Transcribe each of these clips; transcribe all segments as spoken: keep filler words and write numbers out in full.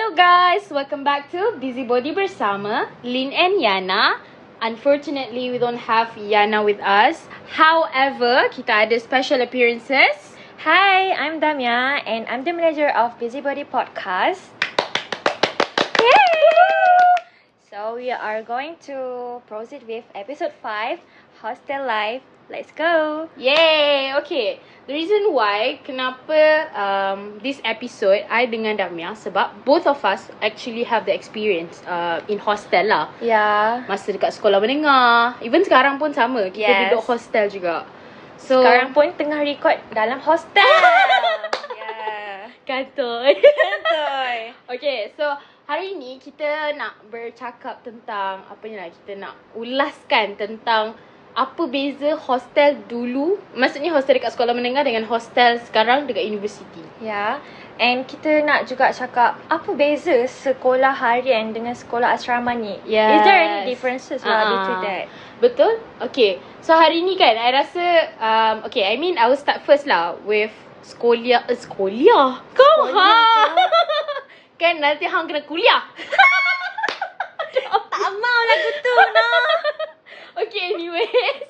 Hello guys, welcome back to Bizibodi Bersama, Lynn and Yana. Unfortunately, we don't have Yana with us. However, kita ada special appearances. Hi, I'm Damia and I'm the manager of Bizibodi Podcast. Yay! So we are going to proceed with episode five, Hostel Life. Let's go. Yay. Okay. The reason why kenapa um, this episode I dengan Damia sebab both of us actually have the experience uh, in hostel lah. Yeah. Masa dekat sekolah menengah, even sekarang pun sama. Kita yes. duduk hostel juga. So sekarang pun tengah record dalam hostel. Yeah. Kantoi. Kantoi. Okay, so hari ini kita nak bercakap tentang apa ni lah, kita nak ulaskan tentang apa beza hostel dulu, maksudnya hostel dekat sekolah menengah dengan hostel sekarang dekat universiti. Ya, yeah. And kita nak juga cakap apa beza sekolah harian dengan sekolah asrama ni. Yes. Is there any differences uh-huh. between that? Betul? Okay, so hari ni kan I rasa um, okay, I mean I will start first lah with sekolah. uh, Sekolah? Kau ha? Kan nanti hang kena kuliah. Tak mau lah kutu no. Okay, anyways.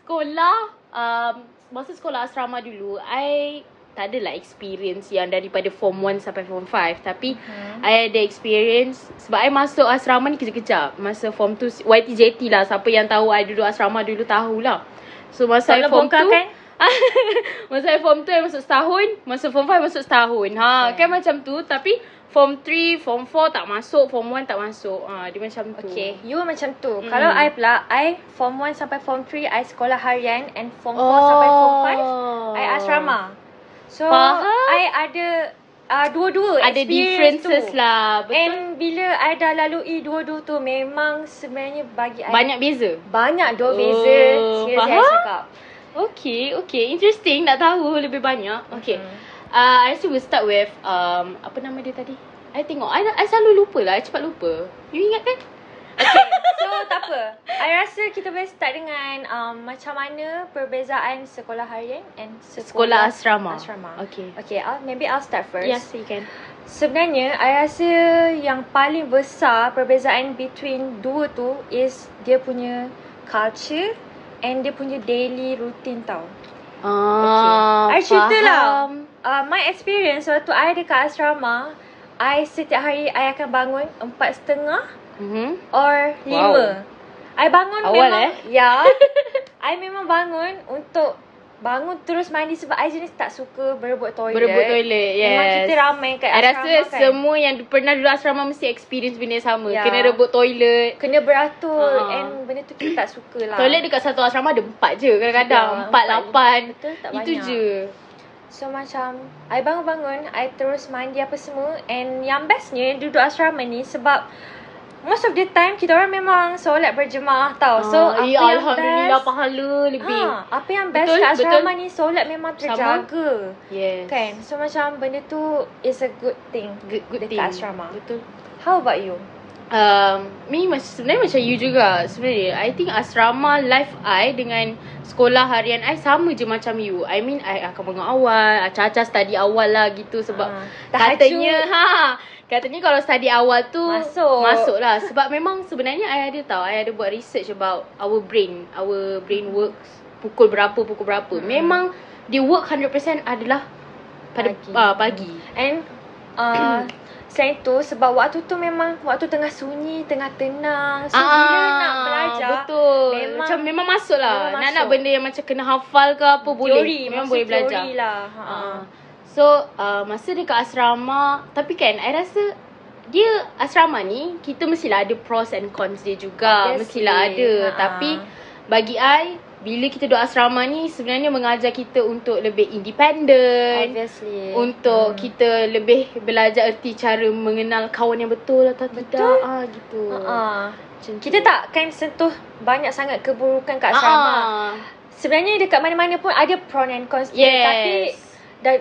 Sekolah, um, masa sekolah asrama dulu, I tak adalah experience yang daripada form one sampai form five. Tapi, hmm. I ada experience sebab I masuk asrama ni kejap-kejap. Masa form two, Y T J T lah. Siapa yang tahu I duduk asrama dulu tahulah. So, masa I form two, kan? Masa I form two, I masuk setahun. Masa form five, masuk setahun. Ha, okay. Kan macam tu. Tapi, form three, form four tak masuk, form one tak masuk. Ha, dia macam tu. Okay, you macam tu. Mm. Kalau I pula, I form one sampai form three, I sekolah harian. And form four oh. sampai form five, I asrama. So, faham? I ada uh, dua-dua ada experience differences tu lah. Betul? And bila I dah lalui dua-dua tu, memang sebenarnya bagi I banyak beza? Banyak dua oh, beza. Serius I cakap. Okay, okay. Interesting. Nak tahu lebih banyak. Okay. Mm-hmm. Uh, I rasa we'll start with um, apa nama dia tadi? I tengok I, I selalu lupa lah, I cepat lupa. You ingat kan? Okay, so tak apa, I rasa kita boleh start dengan um, macam mana perbezaan sekolah harian and sekolah, sekolah asrama. asrama Okay, okay I'll, maybe I'll start first. Yes, you can. Sebenarnya, I rasa yang paling besar perbezaan between dua tu is dia punya culture and dia punya daily routine tau. Ah, okay. I cerita lah Uh, my experience waktu I dekat asrama, I setiap hari I akan bangun empat setengah mm-hmm. or lima. Wow. I bangun awal memang eh? Ya. Yeah, I memang bangun untuk bangun terus mandi sebab I jenis tak suka berebut toilet. Berebut toilet, yes. Memang kita ramai kat I asrama kan. I rasa semua yang pernah duduk asrama mesti experience benda sama. Yeah. Kena rebut toilet. Kena beratur uh-huh. and benda tu kita tak suka lah. Toilet dekat satu asrama ada empat je kadang-kadang. empat, lapan. Betul, tak banyak. Itu je. So macam I bangun-bangun, I terus mandi apa semua. And yang bestnya duduk asrama ni sebab most of the time kita orang memang solat berjemaah tau. So ah, apa ya, yang alhamdulillah best, pahala lebih ha, apa yang best betul, kat asrama betul. Ni solat memang terjaga. Yes. Kan? So macam benda tu is a good thing. Good, good dekat thing. Asrama. Betul. How about you? Um, me sebenarnya macam you juga sebenarnya. I think asrama life I dengan sekolah harian I sama je macam you. I mean I akan bangun awal, acah-acah study awal lah gitu sebab ha, katanya ha, katanya kalau study awal tu masuk masuklah sebab memang sebenarnya I ada tau, I ada buat research about our brain, our brain works pukul berapa pukul berapa. Hmm. Memang dia work one hundred percent adalah pada pagi. Uh, pagi. And uh, selain tu sebab waktu tu memang waktu tengah sunyi, tengah tenang. So aa, bila nak belajar betul. Memang macam memang masuk lah. Nak nak benda yang macam kena hafal ke apa teori, boleh. Memang boleh belajar. Teori lah. Ha. So uh, masa dekat asrama, tapi kan I rasa dia asrama ni kita mestilah ada pros and cons dia juga. Obviously. Mestilah ada. Ha. Tapi bagi I bila kita duduk asrama ni sebenarnya mengajar kita untuk lebih independent. Obviously. Untuk hmm. kita lebih belajar erti cara mengenal kawan yang betul atau betul. Tidak. Ah, gitu. Uh-huh. Kita tak kan sentuh banyak sangat keburukan kat asrama. Uh-huh. Sebenarnya dekat mana-mana pun ada pro and cons. Yes. Tapi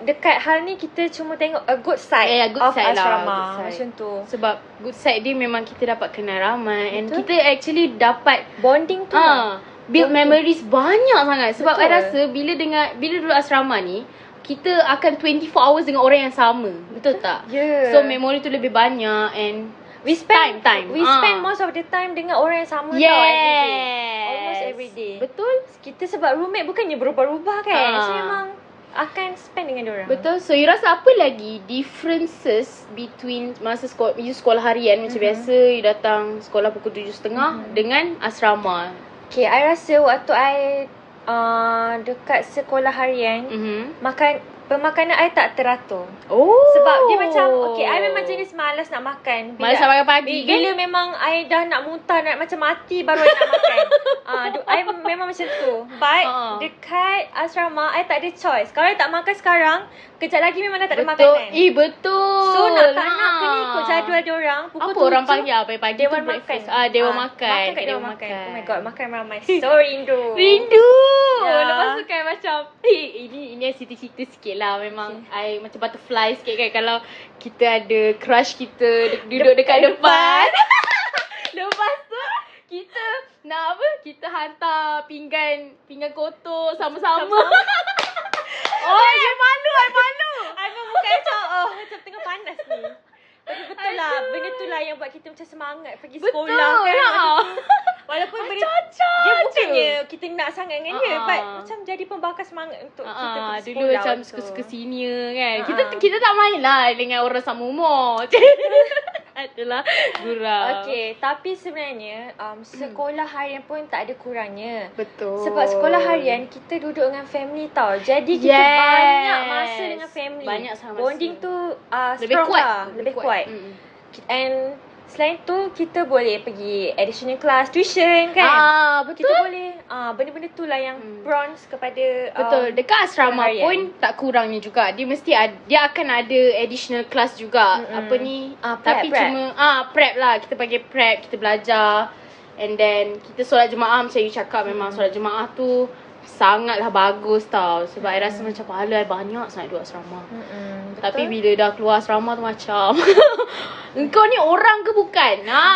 dekat hal ni kita cuma tengok a good side yeah, good of side asrama lah, macam tu sebab good side dia memang kita dapat kenal ramai. Betul. And kita actually dapat bonding tu uh, build bonding. Memories banyak sangat sebab betul. I rasa bila dengar bila duduk asrama ni kita akan twenty-four hours dengan orang yang sama. Betul tak? Yeah. So memory tu lebih banyak. And we spend time, time. We uh. spend most of the time dengan orang yang sama, yes, tau. Everyday. Almost everyday. Betul. Kita sebab roommate bukannya berubah-ubah kan, uh. so memang akan spend dengan diorang. Betul. So you rasa apa lagi differences between masa sekolah, you sekolah harian macam uh-huh. biasa, you datang sekolah pukul tujuh tiga puluh uh-huh. dengan asrama? Okay, I rasa waktu I uh, dekat sekolah harian uh-huh. makan, pemakanan I tak teratur. Oh. Sebab dia macam, okay, I memang jenis malas nak makan. Bila, malas nak makan pagi bila kan? Bila memang I dah nak muntah, nak macam mati baru I nak makan. uh, I memang macam tu. But uh. dekat asrama, I tak ada choice. Kalau I tak makan sekarang, kejap lagi memang dah tak ada betul. makanan. Eh, betul. So, nak tak nak ha. kena ikut jadual diorang. Pukul apa tujuh, orang panggil pagi-pagi tu breakfast? Ah, Dewan ah, makan. Makan kat Dewan makan. makan. Oh my god, makan ramai. So, rindu. Rindu. Yeah. Lepas tu kan macam, eh, ini ini cerita-cerita sikit lah. Memang okay. I macam butterfly sikit kan kalau kita ada crush kita duduk dekat depan. Lepas tu kita nak apa? Kita hantar pinggan pinggan kotor sama-sama. sama-sama. Oh, I dia malu, I malu. I pun bukan macam oh, macam tengah panas ni. Tapi betul lah, benda tu lah yang buat kita macam semangat pergi sekolah. Betul kan? Lah. Walaupun ah, benda cocok dia bukannya kita nak sangat dengan uh-uh. dia, but macam jadi pembakar semangat untuk uh-uh. kita pergi sekolah. Dulu macam tu. suka-suka senior kan. Uh-uh. Kita kita tak main lah dengan orang sama umur. Adalah gurau. Okay, tapi sebenarnya um, sekolah harian pun tak ada kurangnya. Betul. Sebab sekolah harian kita duduk dengan family tau. Jadi yes. kita banyak masa dengan family. Banyak sama bonding masa. tu uh, lebih strong kuat. lah. Lebih kuat. Mm. And selain tu kita boleh pergi additional class, tuition kan. Ah, betul. Kita boleh ah benda-benda tu lah yang hmm. bronze kepada betul. Um, dekat asrama pun tak kurangnya juga. Dia mesti ada, dia akan ada additional class juga. Mm-hmm. Apa ni? Ah, prep, tapi prep. cuma ah prep lah. Kita panggil prep, kita belajar. And then kita solat jemaah macam you cakap. Memang hmm. solat jemaah tu sangatlah bagus tau. Sebab mm. I rasa macam pahala I banyak sangat duduk asrama. Mm-mm, Tapi bila dah keluar asrama tu macam engkau ni orang ke bukan? Ha.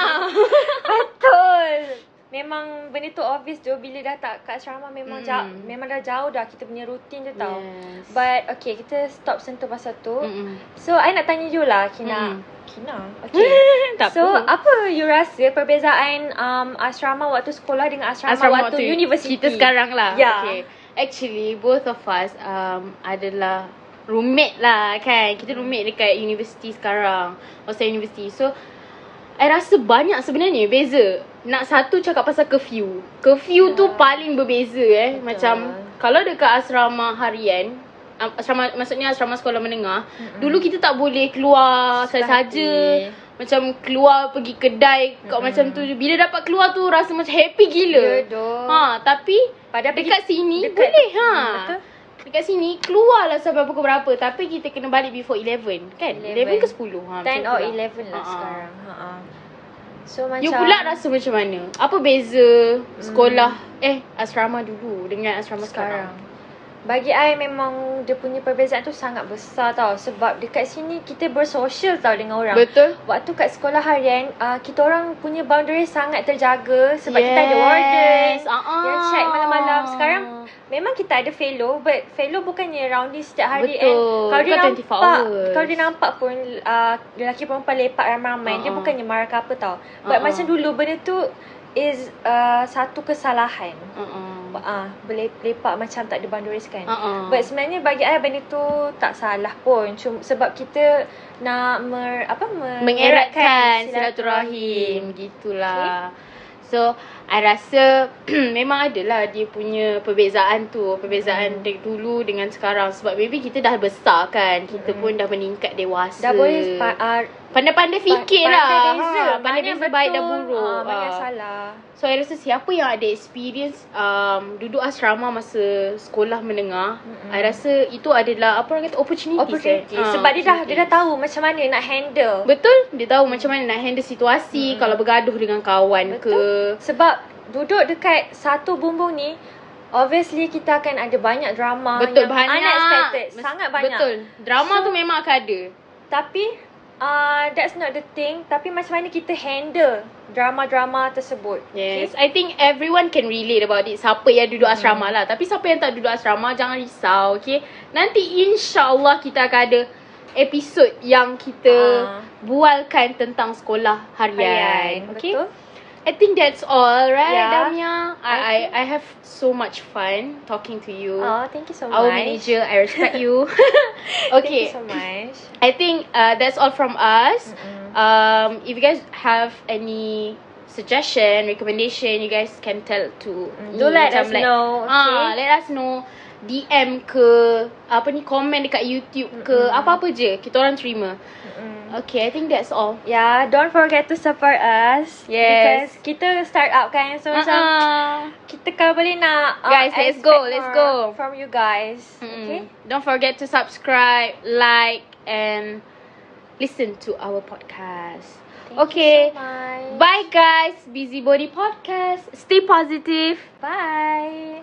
Betul. Memang benda tu obvious tu. Bila dah tak kat asrama memang mm. jauh, memang dah jauh dah kita punya rutin je tau. Yes. But okay, kita stop sentuh pasal tu. Mm-mm. So I nak tanya you lah, Kina. Mm. Kina. Okay. So pun. apa you rasa perbezaan um, asrama waktu sekolah dengan asrama, asrama waktu, waktu universiti? Kita sekarang lah. Yeah. Okay. Actually both of us um, adalah roommate lah kan. Kita roommate dekat universiti sekarang. Australia University. So I rasa banyak sebenarnya beza. Nak satu cakap pasal curfew. Curfew yeah. tu paling berbeza eh. Betul. Macam kalau dekat asrama harian, asrama maksudnya asrama sekolah menengah, mm-hmm. dulu kita tak boleh keluar saja-saja. Macam keluar pergi kedai kat mm-hmm. macam tu. Bila dapat keluar tu rasa macam happy gila. Yeah, ha, tapi pada dekat pergi, sini dekat, boleh ha. Betul. Dekat sini keluarlah sampai pukul berapa, tapi kita kena balik before eleven kan? eleven, eleven ke sepuluh ha, ten or eleven lah ha, sekarang. Ha, ha. So macam you pula rasa macam mana? Apa beza sekolah hmm. eh asrama dulu dengan asrama sekarang? sekarang? Bagi I memang dia punya perbezaan tu sangat besar tau. Sebab dekat sini kita bersosial tau dengan orang. Betul. Waktu kat sekolah harian uh, kita orang punya boundary sangat terjaga. Sebab yes. kita ada warden uh-uh. yang check malam-malam. Sekarang memang kita ada fellow, but fellow bukannya rounding setiap hari. Betul. And kalau dia nampak, kalau dia nampak pun uh, lelaki perempuan lepak ramai-ramai uh-uh. dia bukannya marah ke apa tau. But uh-uh. macam dulu benda tu is uh, satu kesalahan. Uh-uh. Ah, boleh lepak macam tak ada boundaries kan. Uh-uh. But sebenarnya bagi saya benda tu tak salah pun. Cuma sebab kita nak mer, apa mer, mengeratkan silaturahim gitulah. Okay. So, I rasa memang adalah dia punya perbezaan tu. Perbezaan hmm. dulu dengan sekarang. Sebab maybe kita dah besar kan. Kita hmm. pun dah meningkat dewasa. Dah boleh pa- uh, pandai-pandai fikir pa- lah. Pandai beza. Ha, pandai beza betul, baik dan buruk. Ha, banyak ha. salah. So, I rasa siapa yang ada experience um, duduk asrama masa sekolah menengah. Hmm. I rasa itu adalah apa orang kata opportunity. Opportunity. Eh? Sebab ha, dia, dah, dia dah tahu macam mana nak handle. Betul. Dia tahu macam mana nak handle situasi. Hmm. Kalau bergaduh dengan kawan betul. ke. Sebab duduk dekat satu bumbung ni, obviously kita akan ada banyak drama. Betul, yang banyak. Unexpected. Mes- sangat banyak. Betul. Drama so, tu memang akan ada. Tapi Uh, that's not the thing. Tapi macam mana kita handle drama-drama tersebut. Yes, okay? I think everyone can relate about it. Siapa yang duduk asrama hmm. lah. Tapi siapa yang tak duduk asrama, jangan risau, okay? Nanti insyaAllah kita akan ada episod yang kita uh. bualkan tentang sekolah harian, harian. Okay? Betul. I think that's all, right, yeah. Damia? I, I I have so much fun talking to you. Oh, thank you so Our much. Our manager, I respect you. Okay. Thank you so much. I think uh, that's all from us. Mm-mm. Um, if you guys have any suggestion, recommendation, you guys can tell to mm. Do let us like, know. Okay? Ah, let us know. D M ke, apa ni, komen dekat YouTube ke, Mm-mm. apa-apa je. Kita orang terima. Mm-mm. Okay, I think that's all. Yeah, don't forget to support us. Yes. Because kita start up kan. So uh-uh. macam kita kalau boleh nak uh, guys, let's go, let's go from you guys. Mm-hmm. Okay? Don't forget to subscribe, like and listen to our podcast. Thank okay. you so much. Bye guys. Bizibodi Podcast. Stay positive. Bye.